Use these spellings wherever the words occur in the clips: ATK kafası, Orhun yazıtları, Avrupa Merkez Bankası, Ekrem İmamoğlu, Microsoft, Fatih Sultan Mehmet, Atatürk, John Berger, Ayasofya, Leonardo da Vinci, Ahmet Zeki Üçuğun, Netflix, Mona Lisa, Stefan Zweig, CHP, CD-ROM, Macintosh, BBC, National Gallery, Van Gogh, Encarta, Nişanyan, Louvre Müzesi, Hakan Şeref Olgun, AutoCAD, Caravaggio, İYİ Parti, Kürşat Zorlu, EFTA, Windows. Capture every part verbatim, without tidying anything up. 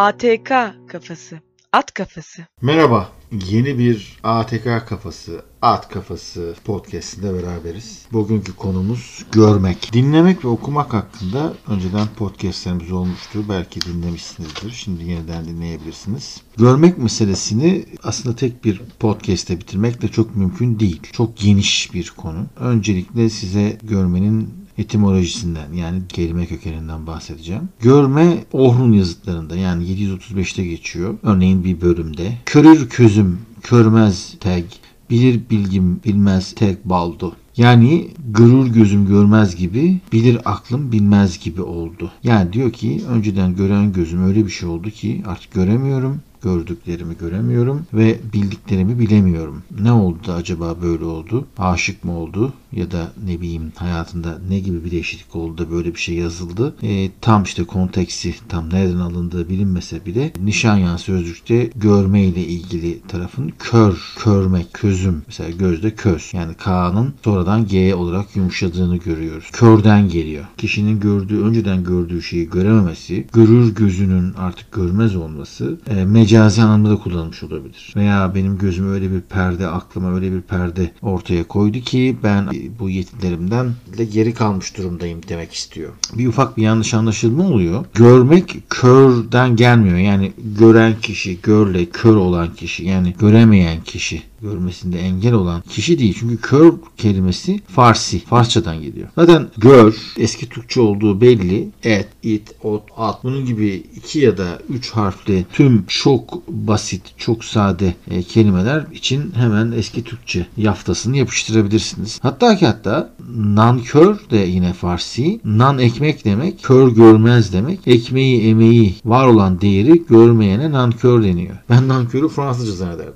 A T K kafası, at kafası. Merhaba, yeni bir A T K kafası, at kafası podcast'inde beraberiz. Bugünkü konumuz görmek. Dinlemek ve okumak hakkında önceden podcast'lerimiz olmuştu. Belki dinlemişsinizdir, şimdi yeniden dinleyebilirsiniz. Görmek meselesini aslında tek bir podcast'te bitirmek de çok mümkün değil. Çok geniş bir konu. Öncelikle size görmenin etimolojisinden, yani kelime kökeninden bahsedeceğim. Görme Orhun yazıtlarında, yani yedi yüz otuz beşte geçiyor. Örneğin bir bölümde. Körür közüm, körmez teg, bilir bilgim, bilmez teg baldu. Yani görür gözüm görmez gibi, bilir aklım bilmez gibi oldu. Yani diyor ki önceden gören gözüm öyle bir şey oldu ki artık göremiyorum. Gördüklerimi göremiyorum ve bildiklerimi bilemiyorum. Ne oldu da acaba böyle oldu? Aşık mı oldu? Ya da ne bileyim hayatında ne gibi bir değişiklik oldu da böyle bir şey yazıldı? E, tam işte konteksi, tam nereden alındığı bilinmese bile Nişanyan sözlükte görme ile ilgili tarafın kör, körmek, közüm. Mesela gözde köz. Yani K'nın sonradan G olarak yumuşadığını görüyoruz. Körden geliyor. Kişinin gördüğü, önceden gördüğü şeyi görememesi, görür gözünün artık görmez olması, e, mecazi anlamda da kullanılmış olabilir. Veya benim gözüm öyle bir perde, aklıma öyle bir perde ortaya koydu ki ben bu yetilerimden de geri kalmış durumdayım demek istiyor. Bir ufak bir yanlış anlaşılma oluyor. Görmek körden gelmiyor. Yani gören kişi, görle kör olan kişi, yani göremeyen kişi, görmesinde engel olan kişi değil. Çünkü kör kelimesi Farsi, Farsçadan geliyor. Zaten gör, eski Türkçe olduğu belli. Et, it, ot, at. Bunun gibi iki ya da üç harfli tüm çok basit, çok sade e, kelimeler için hemen eski Türkçe yaftasını yapıştırabilirsiniz. Hatta ki hatta nankör de yine Farsi. Nan ekmek demek, kör görmez demek. Ekmeği, emeği, var olan değeri görmeyene nankör deniyor. Ben nankörü Fransızca zannederim.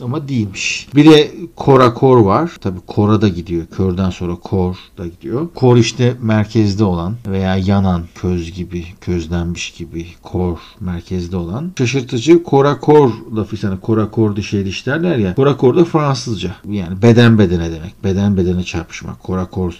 Ama değilmiş. Bir de kora kor var. Tabii kora da gidiyor. Körden sonra kor da gidiyor. Kor işte merkezde olan veya yanan, köz gibi, közlenmiş gibi, kor merkezde olan. Şaşırtıcı kora kor lafı, sana kora kor dişe diş derler ya. Kora kor da Fransızca. Yani beden bedene demek. Beden bedene çarpışmak. Kora kor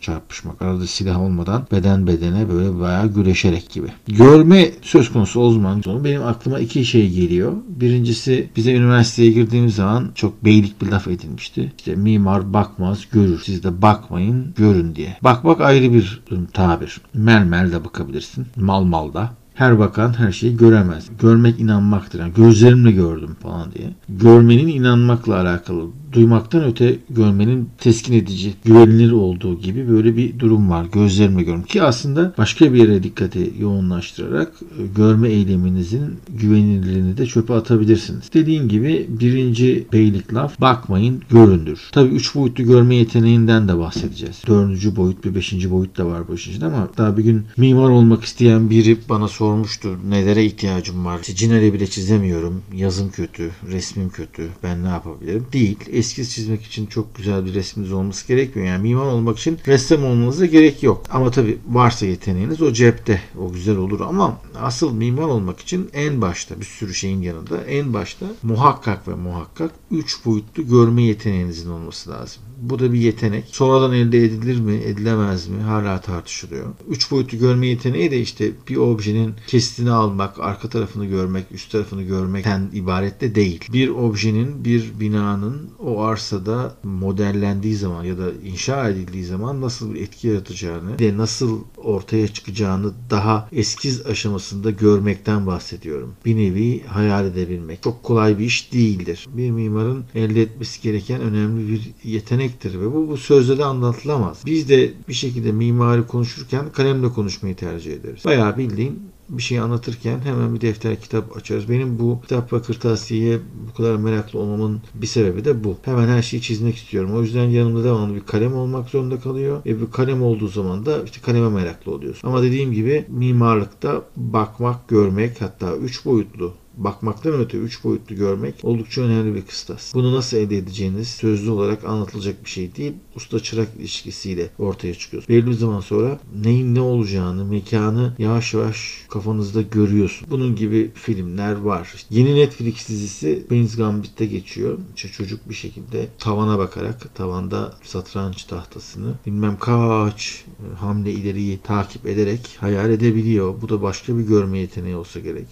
çarpışmak. Arada silah olmadan beden bedene böyle bayağı güreşerek gibi. Görme söz konusu o zaman. Benim aklıma iki şey geliyor. Birincisi, bize üniversiteye girdiğimizde zaman çok beylik bir laf edilmişti. İşte mimar bakmaz görür. Siz de bakmayın görün diye. Bakmak ayrı bir tabir. Mermer de bakabilirsin. Mal mal da. Her bakan her şeyi göremez. Görmek inanmaktır. Yani gözlerimle gördüm falan diye. Görmenin inanmakla alakalı. Duymaktan öte görmenin teskin edici, güvenilir olduğu gibi böyle bir durum var. Gözlerimle görüyorum. Ki aslında başka bir yere dikkati yoğunlaştırarak görme eyleminizin güvenilirliğini de çöpe atabilirsiniz. Dediğim gibi birinci beylik laf bakmayın göründür. Tabii üç boyutlu görme yeteneğinden de bahsedeceğiz. Dördüncü boyut ve beşinci boyut da var bu işin içinde, ama daha bir gün mimar olmak isteyen biri bana sormuştu. Nelere ihtiyacım var? İşte cinali bile çizemiyorum. Yazım kötü, resmim kötü. Ben ne yapabilirim? Değil. Eskiz çizmek için çok güzel bir resminiz olması gerekmiyor. Yani mimar olmak için ressam olmanıza gerek yok. Ama tabii varsa yeteneğiniz o cepte. O güzel olur, ama asıl mimar olmak için en başta, bir sürü şeyin yanında en başta muhakkak ve muhakkak üç boyutlu görme yeteneğinizin olması lazım. Bu da bir yetenek. Sonradan elde edilir mi, edilemez mi hala tartışılıyor. üç boyutlu görme yeteneği de işte bir objenin kesitini almak, arka tarafını görmek, üst tarafını görmekten ibaret de değil. Bir objenin, bir binanın o arsada modellendiği zaman ya da inşa edildiği zaman nasıl bir etki yaratacağını ve nasıl ortaya çıkacağını daha eskiz aşamasında görmekten bahsediyorum. Bir nevi hayal edebilmek. Çok kolay bir iş değildir. Bir mimarın elde etmesi gereken önemli bir yetenektir ve bu, bu sözle de anlatılamaz. Biz de bir şekilde mimari konuşurken kalemle konuşmayı tercih ederiz. Bayağı bildiğin bir şey anlatırken hemen bir defter kitap açarız. Benim bu kitap ve kırtasiyeye bu kadar meraklı olmamın bir sebebi de bu. Hemen her şeyi çizmek istiyorum. O yüzden yanımda devamlı bir kalem olmak zorunda kalıyor. E bir kalem olduğu zaman da işte kaleme meraklı oluyorsun. Ama dediğim gibi mimarlıkta bakmak, görmek, hatta üç boyutlu bakmaktan öte üç boyutlu görmek oldukça önemli bir kıstas. Bunu nasıl elde edeceğiniz sözlü olarak anlatılacak bir şey değil, usta çırak ilişkisiyle ortaya çıkıyor. Belli bir zaman sonra neyin ne olacağını, mekanı yavaş yavaş kafanızda görüyorsun. Bunun gibi filmler var. İşte yeni Netflix dizisi Queen's Gambit'te geçiyor. İşte çocuk bir şekilde tavana bakarak, tavanda satranç tahtasını bilmem kaç hamle ileriyi takip ederek hayal edebiliyor. Bu da başka bir görme yeteneği olsa gerek.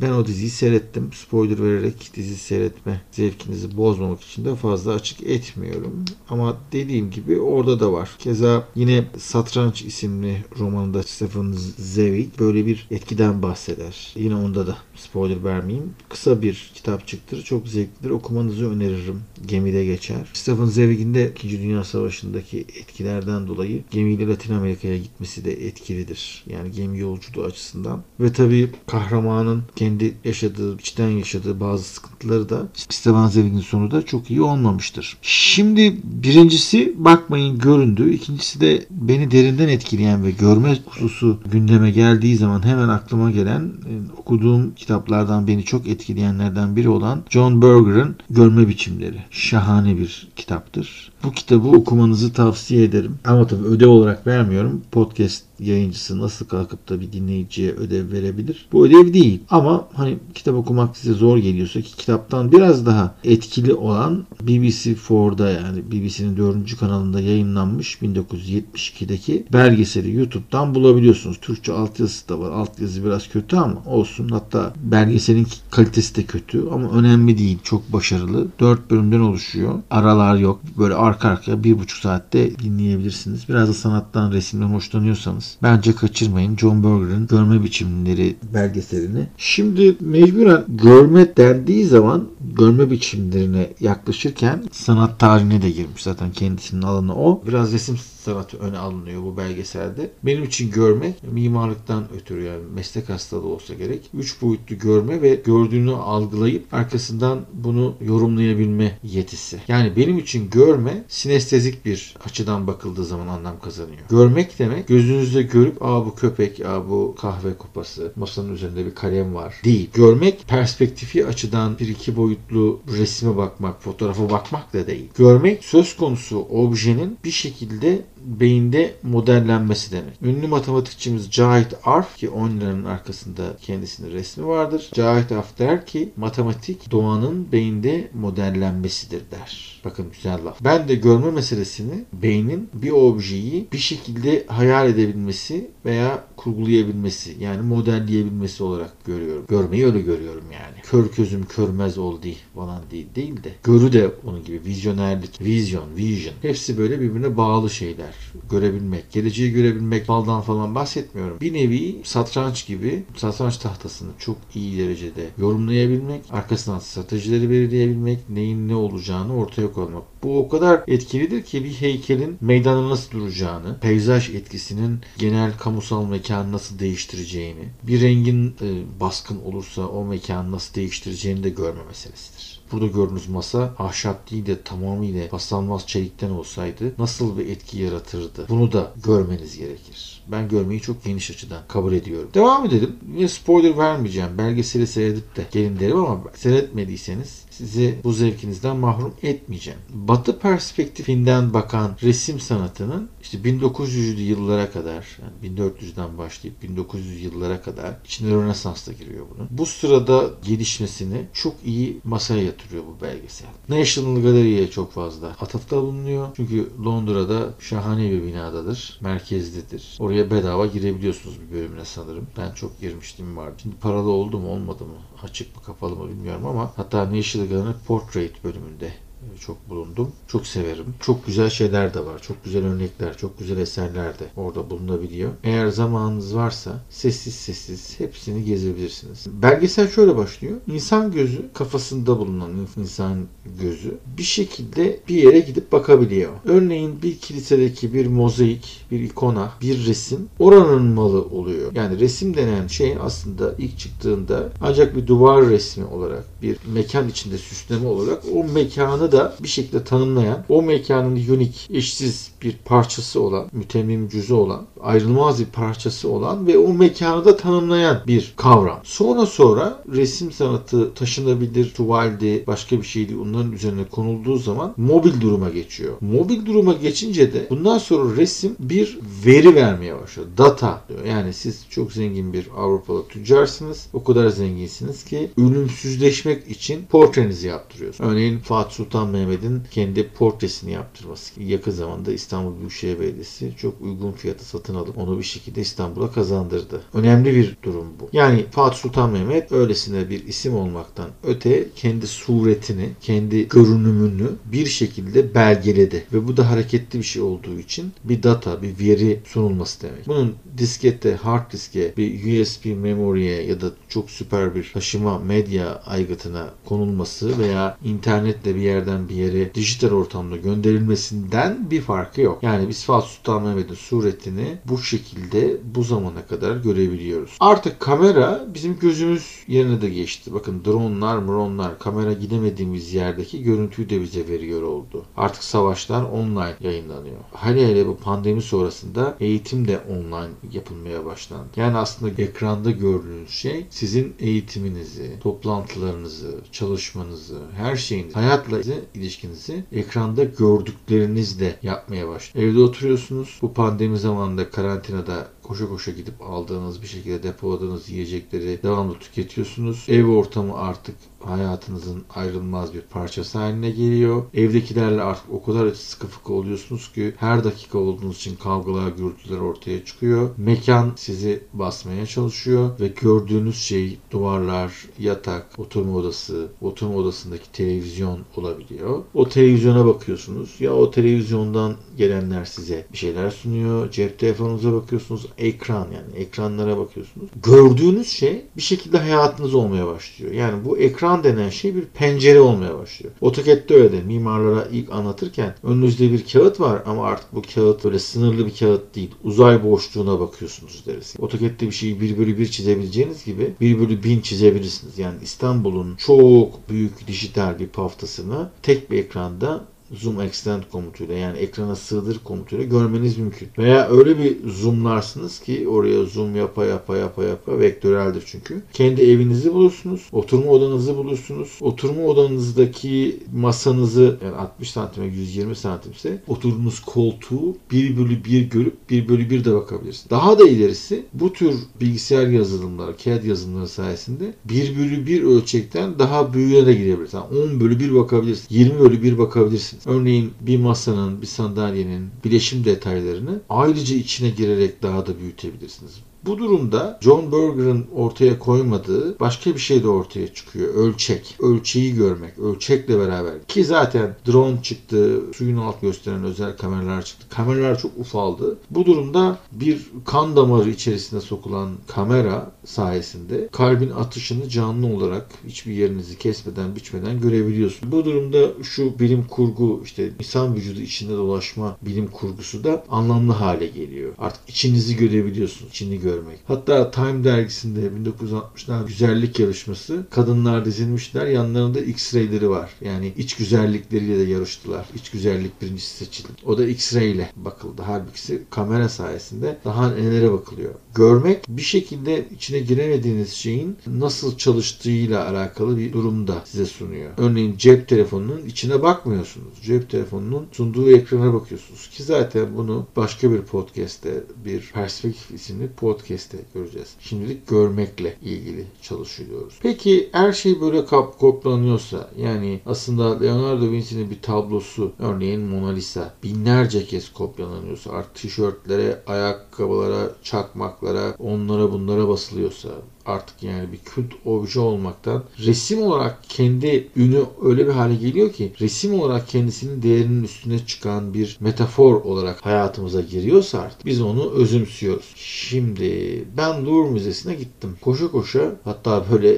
Ben o diziyi seyrettim. Spoiler vererek dizi seyretme zevkinizi bozmamak için de fazla açık etmiyorum. Ama dediğim gibi orada da var. Keza yine Satranç isimli romanında Stefan Zweig böyle bir etkiden bahseder. Yine onda da spoiler vermeyeyim. Kısa bir kitapçıktır. Çok zevklidir. Okumanızı öneririm. Gemide geçer. Stefan Zweig'in de İkinci Dünya Savaşı'ndaki etkilerden dolayı gemiyle Latin Amerika'ya gitmesi de etkilidir. Yani gemi yolculuğu açısından. Ve tabii kahramanın kendi yaşadığı, içten yaşadığı bazı sıkıntıları da Stefan Zweig'in sonu da çok iyi olmamıştır. Şimdi birincisi bakmayın göründü. İkincisi de beni derinden etkileyen ve görme hususu gündeme geldiği zaman hemen aklıma gelen, okuduğum kitaplardan beni çok etkileyenlerden biri olan John Berger'ın Görme Biçimleri. Şahane bir kitaptır. Bu kitabı okumanızı tavsiye ederim. Ama tabii ödev olarak vermiyorum. Podcast yayıncısı nasıl kalkıp da bir dinleyiciye ödev verebilir? Bu ödev değil. Ama hani kitap okumak size zor geliyorsa, ki kitaptan biraz daha etkili olan B B C dört'da yani B B C'nin dördüncü kanalında yayınlanmış bin dokuz yüz yetmiş iki'deki belgeseli YouTube'dan bulabiliyorsunuz. Türkçe altyazısı da var. Altyazı biraz kötü ama olsun. Hatta belgeselin kalitesi de kötü ama önemli değil. Çok başarılı. dört bölümden oluşuyor. Aralar yok. Böyle arka arkaya bir buçuk saatte dinleyebilirsiniz. Biraz da sanattan, resimden hoşlanıyorsanız bence kaçırmayın John Berger'ın Görme Biçimleri belgeselini. Şimdi mecburen görme dendiği zaman görme biçimlerine yaklaşırken sanat tarihine de girmiş. Zaten kendisinin alanı o. Biraz resim sanatı öne alınıyor bu belgeselde. Benim için görme mimarlıktan ötürü yani meslek hastalığı olsa gerek. Üç boyutlu görme ve gördüğünü algılayıp arkasından bunu yorumlayabilme yetisi. Yani benim için görme sinestezik bir açıdan bakıldığı zaman anlam kazanıyor. Görmek demek gözünüzde görüp aa bu köpek, aa bu kahve kupası, masanın üzerinde bir kalem var değil. Görmek perspektifi açıdan bir iki boyutlu resme bakmak, fotoğrafa bakmak da değil. Görmek söz konusu objenin bir şekilde beyinde modellenmesi demek. Ünlü matematikçimiz Cahit Arf ki on liranın arkasında kendisinin resmi vardır. Cahit Arf der ki matematik doğanın beyinde modellenmesidir der. Bakın güzel laf. Ben de görme meselesini beynin bir objeyi bir şekilde hayal edebilmesi veya kurgulayabilmesi yani modelleyebilmesi olarak görüyorum. Görmeyi öyle görüyorum yani. Kör közüm körmez ol değil falan değil, değil de görü de onun gibi vizyonerlik, vizyon, vision hepsi böyle birbirine bağlı şeyler. Görebilmek, geleceği görebilmek faldan falan bahsetmiyorum. Bir nevi satranç gibi satranç tahtasını çok iyi derecede yorumlayabilmek, arkasından stratejileri belirleyebilmek, neyin ne olacağını ortaya koymak. Bu o kadar etkilidir ki bir heykelin meydana nasıl duracağını, peyzaj etkisinin genel kamusal mekanı nasıl değiştireceğini, bir rengin e, baskın olursa o mekanı nasıl değiştireceğini de görme meselesidir. Burada gördüğünüz masa ahşap değil de tamamıyla paslanmaz çelikten olsaydı nasıl bir etki yaratırdı? Bunu da görmeniz gerekir. Ben görmeyi çok geniş açıdan kabul ediyorum. Devam edelim. Yine spoiler vermeyeceğim. Belgeseli seyredip de gelin derim ama seyretmediyseniz sizi bu zevkinizden mahrum etmeyeceğim. Batı perspektifinden bakan resim sanatının işte bin dokuz yüzlü yıllara kadar yani bin dört yüz'den başlayıp bin dokuz yüz yıllara kadar içine Rönesans da giriyor bunun. Bu sırada gelişmesini çok iyi masaya yatırıyor bu belgesel. National Gallery'ye çok fazla atıfta bulunuyor. Çünkü Londra'da şahane bir binadadır. Merkezdedir. Oraya bedava girebiliyorsunuz bir bölümüne sanırım. Ben çok girmiştim vardı. Şimdi paralı oldu mu olmadı mı? Açık mı kapalı mı bilmiyorum ama hatta National Gallery Portrait bölümünde çok bulundum. Çok severim. Çok güzel şeyler de var. Çok güzel örnekler, çok güzel eserler de orada bulunabiliyor. Eğer zamanınız varsa sessiz sessiz hepsini gezebilirsiniz. Belgesel şöyle başlıyor. İnsan gözü, kafasında bulunan insan gözü bir şekilde bir yere gidip bakabiliyor. Örneğin bir kilisedeki bir mozaik, bir ikona, bir resim oranın malı oluyor. Yani resim denen şey aslında ilk çıktığında ancak bir duvar resmi olarak, bir mekan içinde süsleme olarak o mekanı mekanı da bir şekilde tanımlayan, o mekanın unik, eşsiz bir parçası olan, mütemmim cüzü olan, ayrılmaz bir parçası olan ve o mekanı da tanımlayan bir kavram. Sonra sonra resim sanatı taşınabilir, tuvaldi, başka bir şeydi, onların üzerine konulduğu zaman mobil duruma geçiyor. Mobil duruma geçince de bundan sonra resim bir veri vermeye başlıyor. Data diyor. Yani siz çok zengin bir Avrupalı tüccarsınız. O kadar zenginsiniz ki ölümsüzleşmek için portrenizi yaptırıyorsunuz. Örneğin Fatih Sultan Mehmet'in kendi portresini yaptırması. Yakın zamanda İstanbul Büyükşehir Belediyesi çok uygun fiyata satın alıp onu bir şekilde İstanbul'a kazandırdı. Önemli bir durum bu. Yani Fatih Sultan Mehmet öylesine bir isim olmaktan öte kendi suretini, kendi görünümünü bir şekilde belgeledi. Ve bu da hareketli bir şey olduğu için bir data, bir veri sunulması demek. Bunun diskette, hard diske, bir U S B memory'e ya da çok süper bir taşıma medya aygıtına konulması veya internetle bir yerden bir yere dijital ortamda gönderilmesinden bir farkı yok. Yani biz Fatih Sultan Mehmet'in suretini bu şekilde bu zamana kadar görebiliyoruz. Artık kamera bizim gözümüz yerine de geçti. Bakın dronlar, mronlar, kamera gidemediğimiz yerdeki görüntüyü de bize veriyor oldu. Artık savaşlar online yayınlanıyor. Hele hele bu pandemi sonrasında eğitim de online yapılmaya başlandı. Yani aslında ekranda gördüğünüz şey sizin eğitiminizi, toplantılarınızı, çalışmanızı, her şeyinizi, hayatla ilişkinizi ekranda gördüklerinizle yapmaya başlıyor. Evde oturuyorsunuz. Bu pandemi zamanında karantinada koşa koşa gidip aldığınız, bir şekilde depoladığınız yiyecekleri devamlı tüketiyorsunuz. Ev ortamı artık hayatınızın ayrılmaz bir parçası haline geliyor. Evdekilerle artık o kadar sıkı fıkı oluyorsunuz ki her dakika olduğunuz için kavgalar, gürültüler ortaya çıkıyor. Mekan sizi basmaya çalışıyor ve gördüğünüz şey duvarlar, yatak, oturma odası, oturma odasındaki televizyon olabiliyor. O televizyona bakıyorsunuz. Ya o televizyondan gelenler size bir şeyler sunuyor. Cep telefonunuza bakıyorsunuz. Ekran, yani ekranlara bakıyorsunuz. Gördüğünüz şey bir şekilde hayatınız olmaya başlıyor. Yani bu ekran denen şey bir pencere olmaya başlıyor. AutoCAD'de öyle de mimarlara ilk anlatırken önünüzde bir kağıt var ama artık bu kağıt böyle sınırlı bir kağıt değil. Uzay boşluğuna bakıyorsunuz deriz. AutoCAD'de bir şeyi bir bölü bir çizebileceğiniz gibi bir bölü bin çizebilirsiniz. Yani İstanbul'un çok büyük dijital bir paftasını tek bir ekranda zoom extend komutuyla, yani ekrana sığdır komutuyla görmeniz mümkün. Veya öyle bir zoomlarsınız ki oraya zoom yapa yapa yapa yapa, vektöreldir çünkü. Kendi evinizi bulursunuz. Oturma odanızı bulursunuz. Oturma odanızdaki masanızı, yani altmış santim yüz yirmi santim ise oturduğunuz koltuğu bir bölü bir görüp bir bölü bir de bakabilirsiniz. Daha da ilerisi bu tür bilgisayar yazılımları, C A D yazılımları sayesinde bir bölü bir ölçekten daha büyüğüne de girebilirsiniz. Yani on bölü bir bakabilirsiniz. yirmi bölü bir bakabilirsiniz. Örneğin bir masanın, bir sandalyenin bileşim detaylarını ayrıca içine girerek daha da büyütebilirsiniz. Bu durumda John Berger'ın ortaya koymadığı başka bir şey de ortaya çıkıyor. Ölçek. Ölçeği görmek. Ölçekle beraber. Ki zaten drone çıktı, suyun alt gösteren özel kameralar çıktı. Kameralar çok ufaldı. Bu durumda bir kan damarı içerisine sokulan kamera sayesinde kalbin atışını canlı olarak hiçbir yerinizi kesmeden, biçmeden görebiliyorsunuz. Bu durumda şu bilim kurgu, işte insan vücudu içinde dolaşma bilim kurgusu da anlamlı hale geliyor. Artık içinizi görebiliyorsunuz. İçini görüyorsunuz. Hatta Time dergisinde bin dokuz yüz altmışlar güzellik yarışması, kadınlar dizilmişler, yanlarında X-ray'leri var. Yani iç güzellikleriyle de yarıştılar. İç güzellik birincisi seçildi. O da X-ray ile bakıldı. Halbuki kamera sayesinde daha nelere bakılıyor. Görmek bir şekilde içine giremediğiniz şeyin nasıl çalıştığıyla alakalı bir durumda size sunuyor. Örneğin cep telefonunun içine bakmıyorsunuz. Cep telefonunun sunduğu ekrana bakıyorsunuz ki zaten bunu başka bir podcast'te, bir Perspektif isimli podcast podcast'te göreceğiz. Şimdilik görmekle ilgili çalışıyoruz. Peki her şey böyle kap koplanıyorsa, yani aslında Leonardo da Vinci'nin bir tablosu, örneğin Mona Lisa, binlerce kez kopyalanıyorsa, artık tişörtlere, ayakkabılara, çakmaklara, onlara bunlara basılıyorsa, artık yani bir kült obje olmaktan resim olarak kendi ünü öyle bir hale geliyor ki resim olarak kendisinin değerinin üstüne çıkan bir metafor olarak hayatımıza giriyorsa artık biz onu özümsüyoruz. Şimdi ben Louvre Müzesi'ne gittim. Koşa koşa, hatta böyle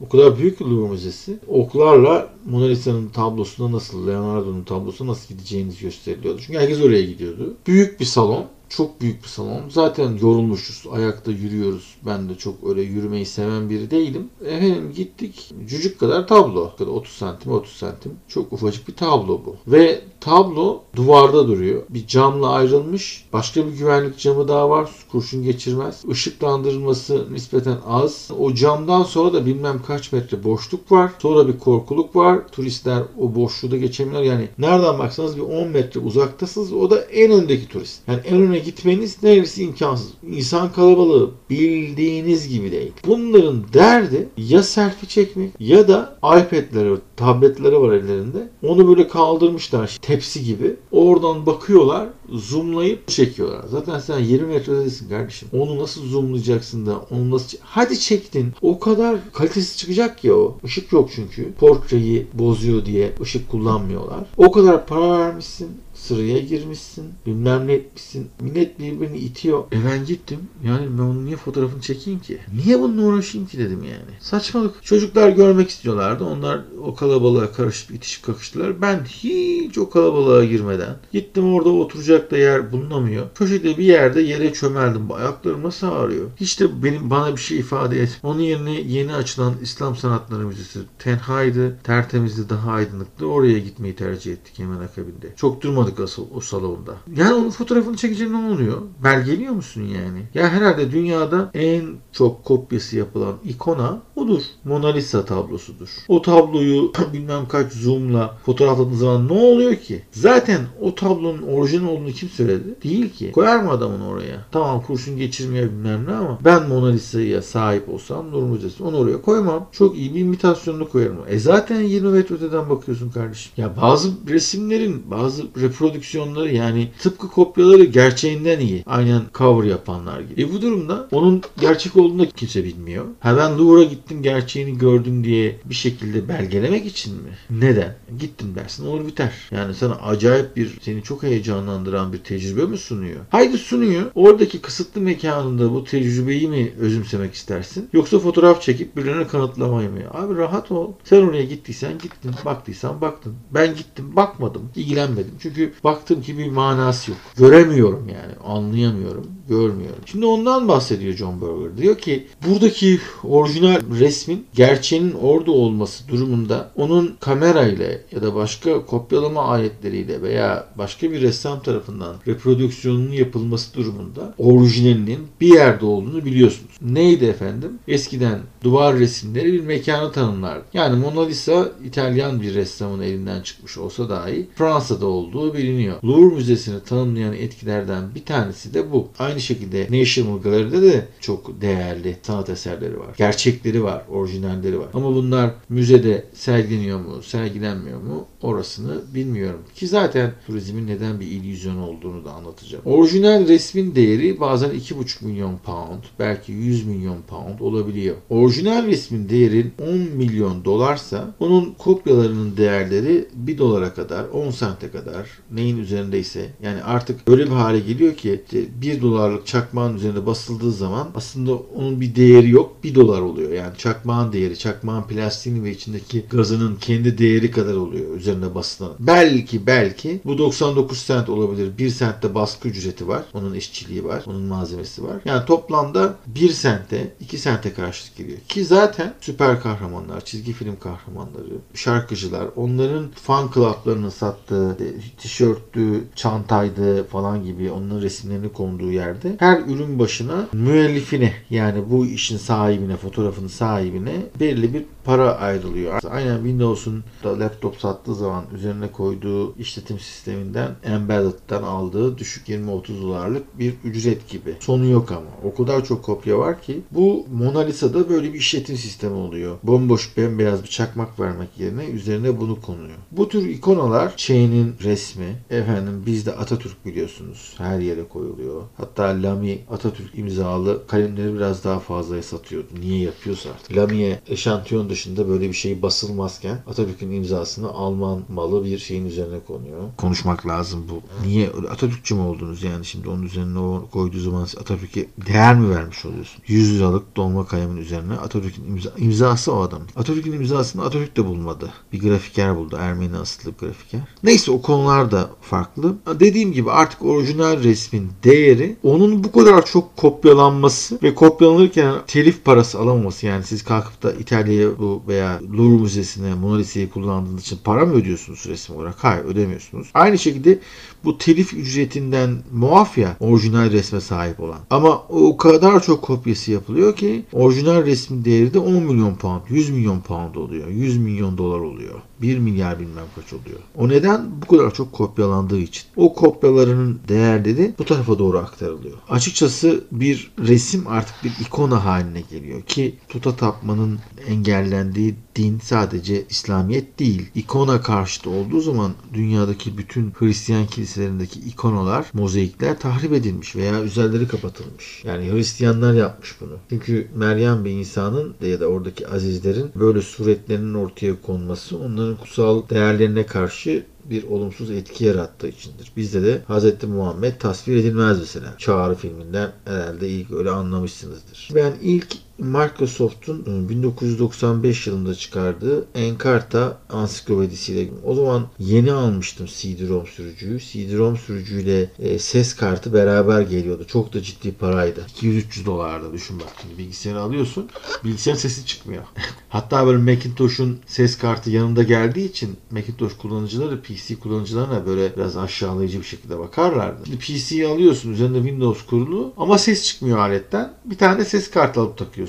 o kadar büyük bir Louvre Müzesi, oklarla Mona Lisa'nın tablosuna nasıl, Leonardo'nun tablosuna nasıl gideceğiniz gösteriliyordu. Çünkü herkes oraya gidiyordu. Büyük bir salon. Çok büyük bir salon. Zaten yorulmuşuz. Ayakta yürüyoruz. Ben de çok öyle yürümeyi seven biri değilim. Efendim gittik. Cücük kadar tablo. otuz santim otuz santim. Çok ufacık bir tablo bu. Ve tablo duvarda duruyor. Bir camla ayrılmış. Başka bir güvenlik camı daha var. Kurşun geçirmez. Işıklandırılması nispeten az. O camdan sonra da bilmem kaç metre boşluk var. Sonra bir korkuluk var. Turistler o boşluğu da geçemiyorlar. Yani nereden baksanız bir on metre uzaktasınız. O da en öndeki turist. Yani en öne gitmeniz neredeyse imkansız. İnsan kalabalığı bildiğiniz gibi değil. Bunların derdi ya selfie çekmek ya da iPad'leri, tabletleri var ellerinde. Onu böyle kaldırmışlar tepsi gibi. Oradan bakıyorlar, zoomlayıp çekiyorlar. Zaten sen yirmi metredesin kardeşim. Onu nasıl zoomlayacaksın da onu nasıl... Hadi çektin. O kadar kalitesiz çıkacak ki o. Işık yok çünkü. Portreyi bozuyor diye ışık kullanmıyorlar. O kadar para vermişsin. Sıraya girmişsin. Bilmem ne etmişsin. Millet birbirini itiyor. E ben gittim. Yani ben onun niye fotoğrafını çekeyim ki? Niye bununla uğraşayım ki dedim yani. Saçmalık. Çocuklar görmek istiyorlardı. Onlar o kalabalığa karışıp itişip kakıştılar. Ben hiç o kalabalığa girmeden gittim, orada oturacak da yer bulunamıyor. Köşede bir yerde yere çömeldim. Ayaklarım nasıl ağrıyor? Hiç de benim bana bir şey ifade et. Onun yerine yeni açılan İslam Sanatları Müzesi tenhaydı. Tertemizdi. Daha aydınlıktı. Oraya gitmeyi tercih ettik hemen akabinde. Çok durmadık asıl o salonda. Yani onun fotoğrafını çekeceğin ne oluyor? Belgeliyor musun yani? Ya herhalde dünyada en çok kopyası yapılan ikona odur. Mona Lisa tablosudur. O tabloyu bilmem kaç zoomla fotoğrafladığınız zaman ne oluyor ki? Zaten o tablonun orijinal olduğunu kim söyledi? Değil ki. Koyar mı adamın oraya? Tamam kurşun geçirmeye bilmem ne ama ben Mona Lisa'ya sahip olsam Louvre Müzesi onu oraya koymam. Çok iyi bir imitasyonunu koyarım. E zaten yirmi metre öteden bakıyorsun kardeşim. Ya bazı resimlerin, bazı prodüksiyonları yani tıpkı kopyaları gerçeğinden iyi. Aynen cover yapanlar gibi. E bu durumda onun gerçek olduğunu kimse bilmiyor. Ha ben Louvre'a gittim gerçeğini gördüm diye bir şekilde belgelemek için mi? Neden? Gittim dersin olur biter. Yani sana acayip bir, seni çok heyecanlandıran bir tecrübe mi sunuyor? Haydi sunuyor. Oradaki kısıtlı mekanında bu tecrübeyi mi özümsemek istersin? Yoksa fotoğraf çekip birilerine kanıtlamayı mı? Abi rahat ol. Sen oraya gittiysen gittin. Baktıysan baktın. Ben gittim bakmadım. İlgilenmedim. Çünkü baktım ki bir manası yok. Göremiyorum yani. Anlayamıyorum. Görmüyorum. Şimdi ondan bahsediyor John Berger. Diyor ki buradaki orijinal resmin gerçeğinin orada olması durumunda onun kamerayla ya da başka kopyalama aletleriyle veya başka bir ressam tarafından reprodüksiyonunun yapılması durumunda orijinalinin bir yerde olduğunu biliyorsunuz. Neydi efendim? Eskiden duvar resimleri bir mekanı tanımlardı. Yani Mona Lisa İtalyan bir ressamın elinden çıkmış olsa dahi Fransa'da olduğu biliniyor. Louvre Müzesi'ni tanımlayan etkilerden bir tanesi de bu. Aynı şekilde National Gallery'de de çok değerli sanat eserleri var. Gerçekleri var, orijinalleri var. Ama bunlar müzede sergileniyor mu, sergilenmiyor mu orasını bilmiyorum. Ki zaten turizmin neden bir illüzyon olduğunu da anlatacağım. Orijinal resmin değeri bazen iki buçuk milyon pound, belki yüz milyon pound olabiliyor. Orijinal resmin değeri on milyon dolarsa onun kopyalarının değerleri bir dolara kadar, on sente kadar neyin üzerindeyse, yani artık öyle bir hale geliyor ki işte bir dolarlık çakmağın üzerine basıldığı zaman aslında onun bir değeri yok, bir dolar oluyor. Yani çakmağın değeri, çakmağın plastiğinin ve içindeki gazının kendi değeri kadar oluyor üzerine basılan. Belki belki bu doksan dokuz sent olabilir. bir sentte baskı ücreti var. Onun işçiliği var. Onun malzemesi var. Yani toplamda bir sente, iki sente karşılık geliyor. Ki zaten süper kahramanlar, çizgi film kahramanları, şarkıcılar, onların fan club'larının sattığı tişörttü, çantaydı falan gibi onların resimlerini konduğu yerde her ürün başına müellifine, yani bu işin sahibine, fotoğrafın sahibine belirli bir para ayrılıyor. Aynen Windows'un da laptop sattığı zaman üzerine koyduğu işletim sisteminden, embedded'den aldığı düşük yirmi otuz dolarlık bir ücret gibi. Sonu yok ama. O kadar çok kopya var ki bu Mona Lisa'da böyle bir işletim sistemi oluyor. Bomboş bembeyaz bir çakmak vermek yerine üzerine bunu konuyor. Bu tür ikonalar Çey'nin resmi. Efendim bizde Atatürk biliyorsunuz. Her yere koyuluyor. Hatta Lamy Atatürk imzalı kalemleri biraz daha fazlaya satıyordu. Niye yapıyorsa artık. Lamy'e eşantiyon dışında böyle bir şey basılmıyor. asılmazken Atatürk'ün imzasını Alman malı bir şeyin üzerine konuyor. Konuşmak lazım bu. Niye Atatürkçü mü oldunuz yani, şimdi onun üzerine o koyduğu zaman Atatürk'e değer mi vermiş oluyorsun? yüz liralık dolma kaleminin üzerine Atatürk'ün imza, imzası o adam. Atatürk'ün imzasını Atatürk de bulmadı. Bir grafiker buldu. Ermeni asıllı bir grafiker. Neyse o konular da farklı. Dediğim gibi artık orijinal resmin değeri onun bu kadar çok kopyalanması ve kopyalanırken telif parası alamaması. Yani siz kalkıp da İtalya'ya veya Louvre Müzesi'ne Mona Lisa'yı kullandığınız için para mı ödüyorsunuz resim olarak? Hayır, ödemiyorsunuz. Aynı şekilde bu telif ücretinden muaf ya orijinal resme sahip olan. Ama o kadar çok kopyası yapılıyor ki orijinal resmin değeri de on milyon pound, yüz milyon pound oluyor. yüz milyon dolar oluyor. bir milyar bilmem kaç oluyor. O neden? Bu kadar çok kopyalandığı için. O kopyalarının değerleri bu tarafa doğru aktarılıyor. Açıkçası bir resim artık bir ikona haline geliyor ki puta tapmanın engellendiği din sadece İslamiyet değil. İkona karşıtı olduğu zaman dünyadaki bütün Hristiyan kiliselerindeki ikonalar, mozaikler tahrip edilmiş veya üzerleri kapatılmış. Yani Hristiyanlar yapmış bunu. Çünkü Meryem ve İsa'nın ya da oradaki azizlerin böyle suretlerinin ortaya konması onların kutsal değerlerine karşı bir olumsuz etki yarattığı içindir. Bizde de Hz. Muhammed tasvir edilmez mesela. Çağrı filminden herhalde ilk öyle anlamışsınızdır. Ben ilk Microsoft'un bin dokuz yüz doksan beş yılında çıkardığı Encarta ansiklopedisiyle o zaman yeni almıştım C D-ROM sürücüyü. C D-ROM sürücüyle e, ses kartı beraber geliyordu. Çok da ciddi paraydı. iki yüz üç yüz dolarda düşün bak. Şimdi bilgisayarı alıyorsun. Bilgisayarın sesi çıkmıyor. Hatta böyle Macintosh'un ses kartı yanında geldiği için Macintosh kullanıcıları P C kullanıcılarına böyle biraz aşağılayıcı bir şekilde bakarlardı. Şimdi P C'yi alıyorsun. Üzerinde Windows kurulu ama ses çıkmıyor aletten. Bir tane ses kartı alıp takıyorsun.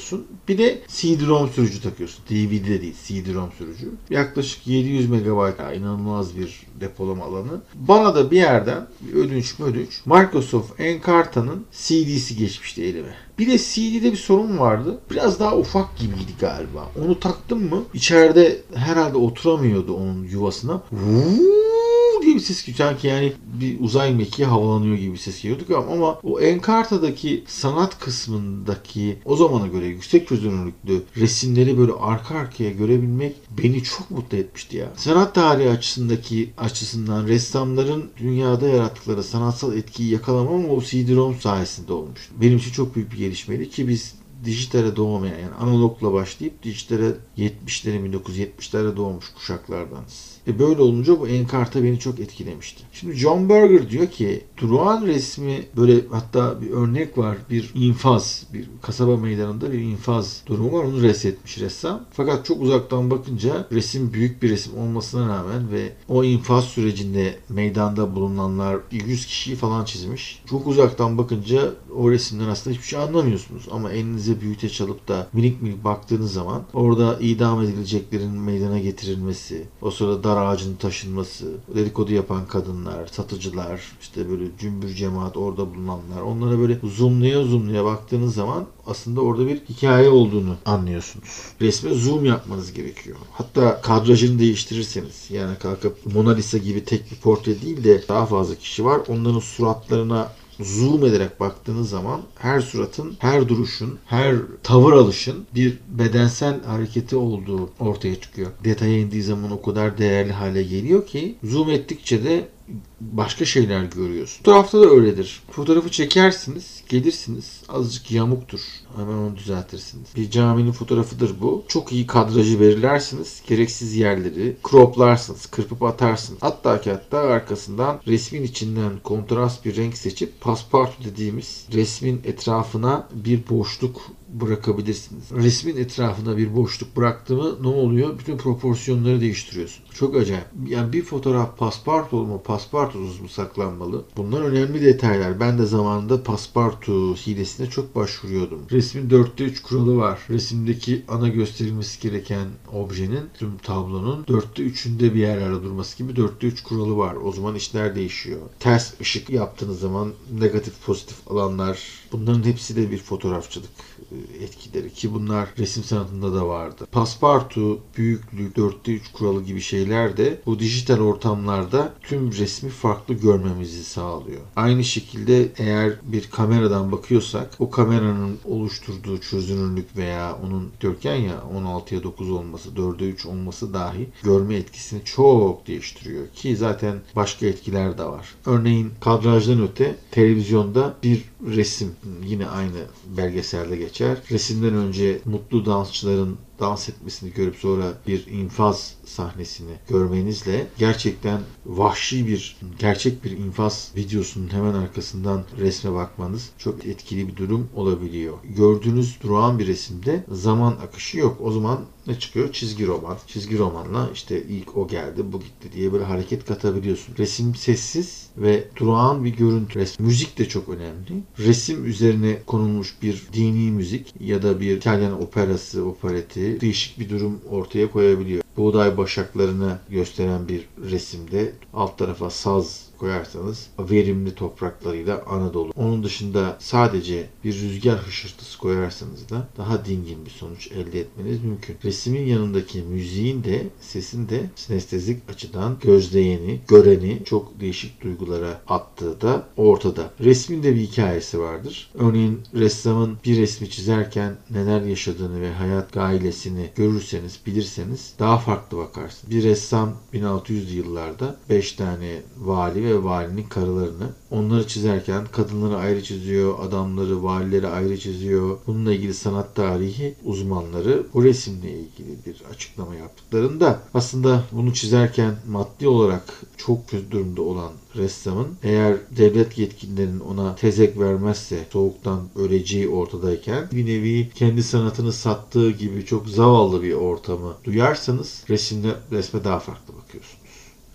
Bir de C D-ROM sürücü takıyorsun. D V D değil, C D-ROM sürücü. Yaklaşık yedi yüz megabayt, inanılmaz bir depolama alanı. Bana da bir yerden bir ödünç mödünç Microsoft Encarta'nın C D'si geçmişti elime. Bir de C D'de bir sorun vardı. Biraz daha ufak gibiydi galiba. Onu taktım mı içeride herhalde oturamıyordu onun yuvasına. diye bir ses geliyor. Sanki yani bir uzay mekiği havalanıyor gibi bir ses geliyorduk ama, ama o Encarta'daki sanat kısmındaki o zamana göre yüksek çözünürlüklü resimleri böyle arka arkaya görebilmek beni çok mutlu etmişti ya. Sanat tarihi açısındaki açısından ressamların dünyada yarattıkları sanatsal etkiyi yakalamam o C D-ROM sayesinde olmuştu. Benim için çok büyük bir gelişmeydi ki biz dijitale doğmayan yani analogla başlayıp dijitale yetmişlere, bin dokuz yüz yetmişlere doğmuş kuşaklardanız. E böyle olunca bu Encarta beni çok etkilemişti. Şimdi John Berger diyor ki durağan resmi böyle, hatta bir örnek var, bir infaz, bir kasaba meydanında bir infaz durumu var, onu resmetmiş ressam. Fakat çok uzaktan bakınca resim büyük bir resim olmasına rağmen ve o infaz sürecinde meydanda bulunanlar yüz kişiyi falan çizmiş. Çok uzaktan bakınca o resimden aslında hiçbir şey anlamıyorsunuz ama elinize büyüte çalıp da minik minik baktığınız zaman orada idam edileceklerin meydana getirilmesi, o sırada dar ağacının taşınması, dedikodu yapan kadınlar, satıcılar, işte böyle cümbür cemaat orada bulunanlar, onlara böyle zoomlaya zoomlaya baktığınız zaman aslında orada bir hikaye olduğunu anlıyorsunuz. Resme zoom yapmanız gerekiyor. Hatta kadrajını değiştirirseniz, yani kalkıp Mona Lisa gibi tek bir portre değil de daha fazla kişi var, onların suratlarına zoom ederek baktığınız zaman her suratın, her duruşun, her tavır alışın bir bedensel hareketi olduğu ortaya çıkıyor. Detaya indiği zaman o kadar değerli hale geliyor ki zoom ettikçe de başka şeyler görüyorsun. Fotoğrafta da öyledir. Fotoğrafı çekersiniz, gelirsiniz. Azıcık yamuktur. Hemen onu düzeltirsiniz. Bir caminin fotoğrafıdır bu. Çok iyi kadrajı verirlersiniz. Gereksiz yerleri croplarsınız, kırpıp atarsınız. Hatta ki hatta arkasından resmin içinden kontrast bir renk seçip paspartu dediğimiz resmin etrafına bir boşluk bırakabilirsiniz. Resmin etrafında bir boşluk bıraktı mı ne oluyor? Bütün proporsiyonları değiştiriyorsun. Çok acayip. Yani bir fotoğraf paspartu mu, paspartusuz mu saklanmalı? Bunlar önemli detaylar. Ben de zamanında paspartu hilesine çok başvuruyordum. Resmin dörtte üç kuralı var. Resimdeki ana gösterilmesi gereken objenin, tüm tablonun dörtte üçünde bir yerlerde durması gibi dörtte üç kuralı var. O zaman işler değişiyor. Ters ışık yaptığınız zaman negatif pozitif alanlar Bunların hepsi de bir fotoğrafçılık etkileri ki bunlar resim sanatında da vardı. Paspartu, büyüklük, dörtte üç kuralı gibi şeyler de bu dijital ortamlarda tüm resmi farklı görmemizi sağlıyor. Aynı şekilde eğer bir kameradan bakıyorsak o kameranın oluşturduğu çözünürlük veya onun dörtgen ya on altıya dokuz olması, dörde üç olması dahi görme etkisini çok değiştiriyor ki zaten başka etkiler de var. Örneğin kadrajdan öte televizyonda bir resim, yine aynı belgeselde geçer. Resimden önce mutlu dansçıların dans etmesini görüp sonra bir infaz sahnesini görmenizle gerçekten vahşi bir, gerçek bir infaz videosunun hemen arkasından resme bakmanız çok etkili bir durum olabiliyor. Gördüğünüz durağan bir resimde zaman akışı yok. O zaman ne çıkıyor? Çizgi roman. Çizgi romanla işte ilk o geldi, bu gitti diye böyle hareket katabiliyorsun. Resim sessiz ve durağan bir görüntü. Resim. Müzik de çok önemli. Resim üzerine konulmuş bir dini müzik ya da bir İtalyan operası, opereti değişik bir durum ortaya koyabiliyor. Buğday başaklarını gösteren bir resimde alt tarafa saz koyarsanız verimli topraklarıyla Anadolu. Onun dışında sadece bir rüzgar hışırtısı koyarsanız da daha dingin bir sonuç elde etmeniz mümkün. Resimin yanındaki müziğin de sesin de sinestezik açıdan gözleyeni, göreni çok değişik duygulara attığı da ortada. Resmin de bir hikayesi vardır. Örneğin ressamın bir resmi çizerken neler yaşadığını ve hayat gailesini görürseniz, bilirseniz daha farklı bakarsınız. Bir ressam bin altı yüzlü yıllarda beş tane vali ve valinin karılarını, onları çizerken kadınları ayrı çiziyor, adamları, valileri ayrı çiziyor. Bununla ilgili sanat tarihi uzmanları bu resimle ilgili bir açıklama yaptıklarında aslında bunu çizerken maddi olarak çok kötü durumda olan ressamın eğer devlet yetkililerinin ona tezek vermezse soğuktan öleceği ortadayken bir nevi kendi sanatını sattığı gibi çok zavallı bir ortamı duyarsanız resimde, resme daha farklı bakıyorsunuz.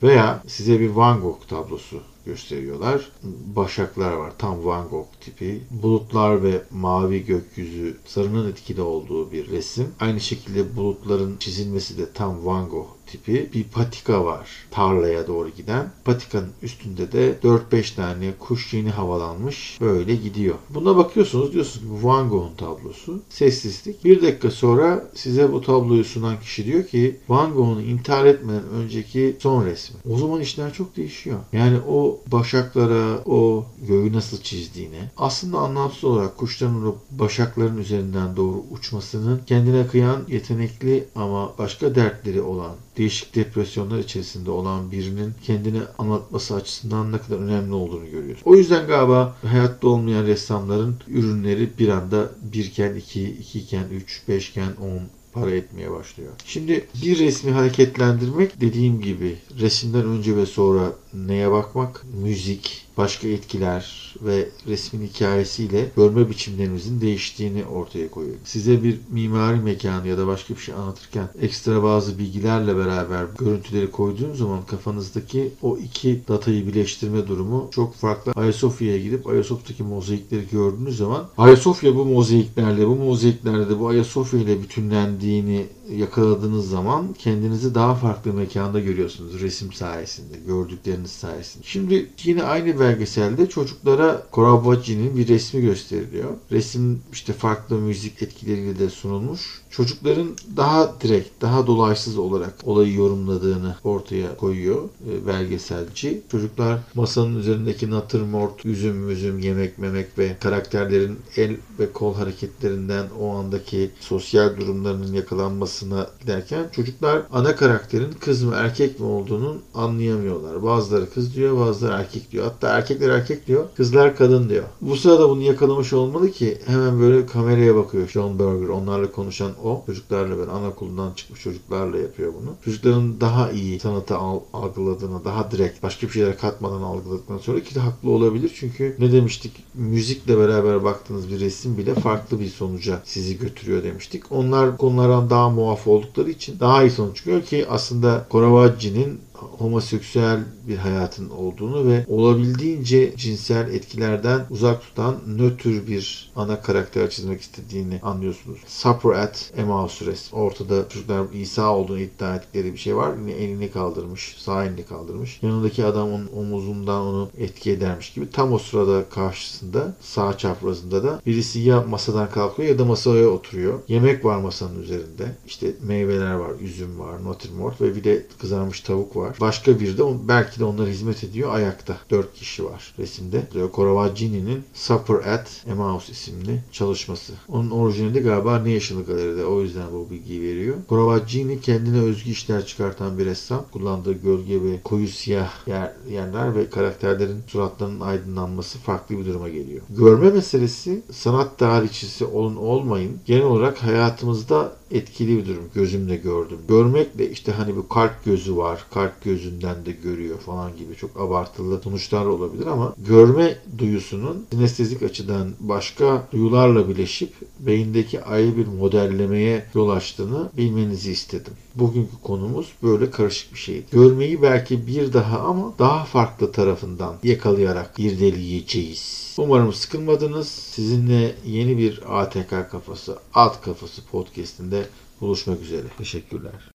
Veya size bir Van Gogh tablosu gösteriyorlar. Başaklar var. Tam Van Gogh tipi. Bulutlar ve mavi gökyüzü sarının etkili olduğu bir resim. Aynı şekilde bulutların çizilmesi de tam Van Gogh tipi. Bir patika var. Tarlaya doğru giden. Patikanın üstünde de dört beş tane kuş yeni havalanmış. Böyle gidiyor. Buna bakıyorsunuz, diyorsunuz ki Van Gogh'un tablosu. Sessizlik. Bir dakika sonra size bu tabloyu sunan kişi diyor ki Van Gogh'un intihar etmeden önceki son resmi. O zaman işler çok değişiyor. Yani o başaklara, o göğü nasıl çizdiğine, aslında anlamsız olarak kuşların başakların üzerinden doğru uçmasının kendine kıyan, yetenekli ama başka dertleri olan, değişik depresyonlar içerisinde olan birinin kendini anlatması açısından ne kadar önemli olduğunu görüyoruz. O yüzden galiba hayatta olmayan ressamların ürünleri bir anda birken iki, ikiken üç, beşken on para etmeye başlıyor. Şimdi bir resmi hareketlendirmek, dediğim gibi resimden önce ve sonra neye bakmak, müzik, başka etkiler ve resmin hikayesiyle görme biçimlerimizin değiştiğini ortaya koyuyor. Size bir mimari mekanı ya da başka bir şey anlatırken ekstra bazı bilgilerle beraber görüntüleri koyduğum zaman kafanızdaki o iki datayı birleştirme durumu çok farklı. Ayasofya'ya gidip Ayasofya'daki mozaikleri gördüğünüz zaman Ayasofya bu mozaiklerle, bu mozaiklerde bu Ayasofya ile bütünlendiğini yakaladığınız zaman kendinizi daha farklı mekanda görüyorsunuz resim sayesinde, gördükleriniz sayesinde. Şimdi yine aynı belgeselde çocuklara Caravaggio'nun bir resmi gösteriliyor. Resim işte farklı müzik etkileriyle de sunulmuş. Çocukların daha direkt, daha dolayısız olarak olayı yorumladığını ortaya koyuyor belgeselci. Çocuklar masanın üzerindeki natürmort, üzüm üzüm, yemek memek ve karakterlerin el ve kol hareketlerinden o andaki sosyal durumlarının yakalanmasına giderken çocuklar ana karakterin kız mı erkek mi olduğunu anlayamıyorlar. Bazıları kız diyor, bazıları erkek diyor. Hatta erkekler erkek diyor, kızlar kadın diyor. Bu sırada bunu yakalamış olmalı ki hemen böyle kameraya bakıyor John Berger. Onlarla konuşan o. Çocuklarla, ben anaokulundan çıkmış çocuklarla yapıyor bunu. Çocukların daha iyi sanatı algıladığını, daha direkt başka bir şeyler katmadan algıladıktan sonra ki de haklı olabilir. Çünkü ne demiştik? Müzikle beraber baktığınız bir resim bile farklı bir sonuca sizi götürüyor demiştik. Onlar konulardan daha muaf oldukları için daha iyi sonuç çıkıyor ki aslında Caravaggio'nun homoseksüel bir hayatın olduğunu ve olabildiğince cinsel etkilerden uzak tutan nötr bir ana karakter çizmek istediğini anlıyorsunuz. Supper at Emmaus resmi. Ortada çocuklar İsa olduğunu iddia ettikleri bir şey var. Yine elini kaldırmış, sağ elini kaldırmış. Yanındaki adam onun omuzundan onu etki edermiş gibi. Tam o sırada karşısında, sağ çaprazında da birisi ya masadan kalkıyor ya da masaya oturuyor. Yemek var masanın üzerinde. İşte meyveler var, üzüm var, notrimort ve bir de kızarmış tavuk var. Başka biri de belki de onlara hizmet ediyor ayakta. Dört kişi var resimde. Caravaggio'nun Supper at Emmaus isimli çalışması. Onun orijinali de galiba National Gallery'de. O yüzden bu bilgiyi veriyor. Caravaggio kendine özgü işler çıkartan bir ressam. Kullandığı gölge ve koyu siyah yer, yerler ve karakterlerin suratlarının aydınlanması farklı bir duruma geliyor. Görme meselesi sanat tarihçisi olun olmayın. Genel olarak hayatımızda etkili bir durum. Gözümle gördüm. Görmekle işte hani bu kalp gözü var. Kalp gözünden de görüyor falan gibi çok abartılı sonuçlar olabilir ama görme duyusunun sinestezik açıdan başka duyularla birleşip beyindeki ayrı bir modellemeye yol açtığını bilmenizi istedim. Bugünkü konumuz böyle karışık bir şeydi. Görmeyi belki bir daha ama daha farklı tarafından yakalayarak irdeleyeceğiz. Umarım sıkılmadınız. Sizinle yeni bir A T K kafası, At kafası podcast'inde buluşmak üzere. Teşekkürler.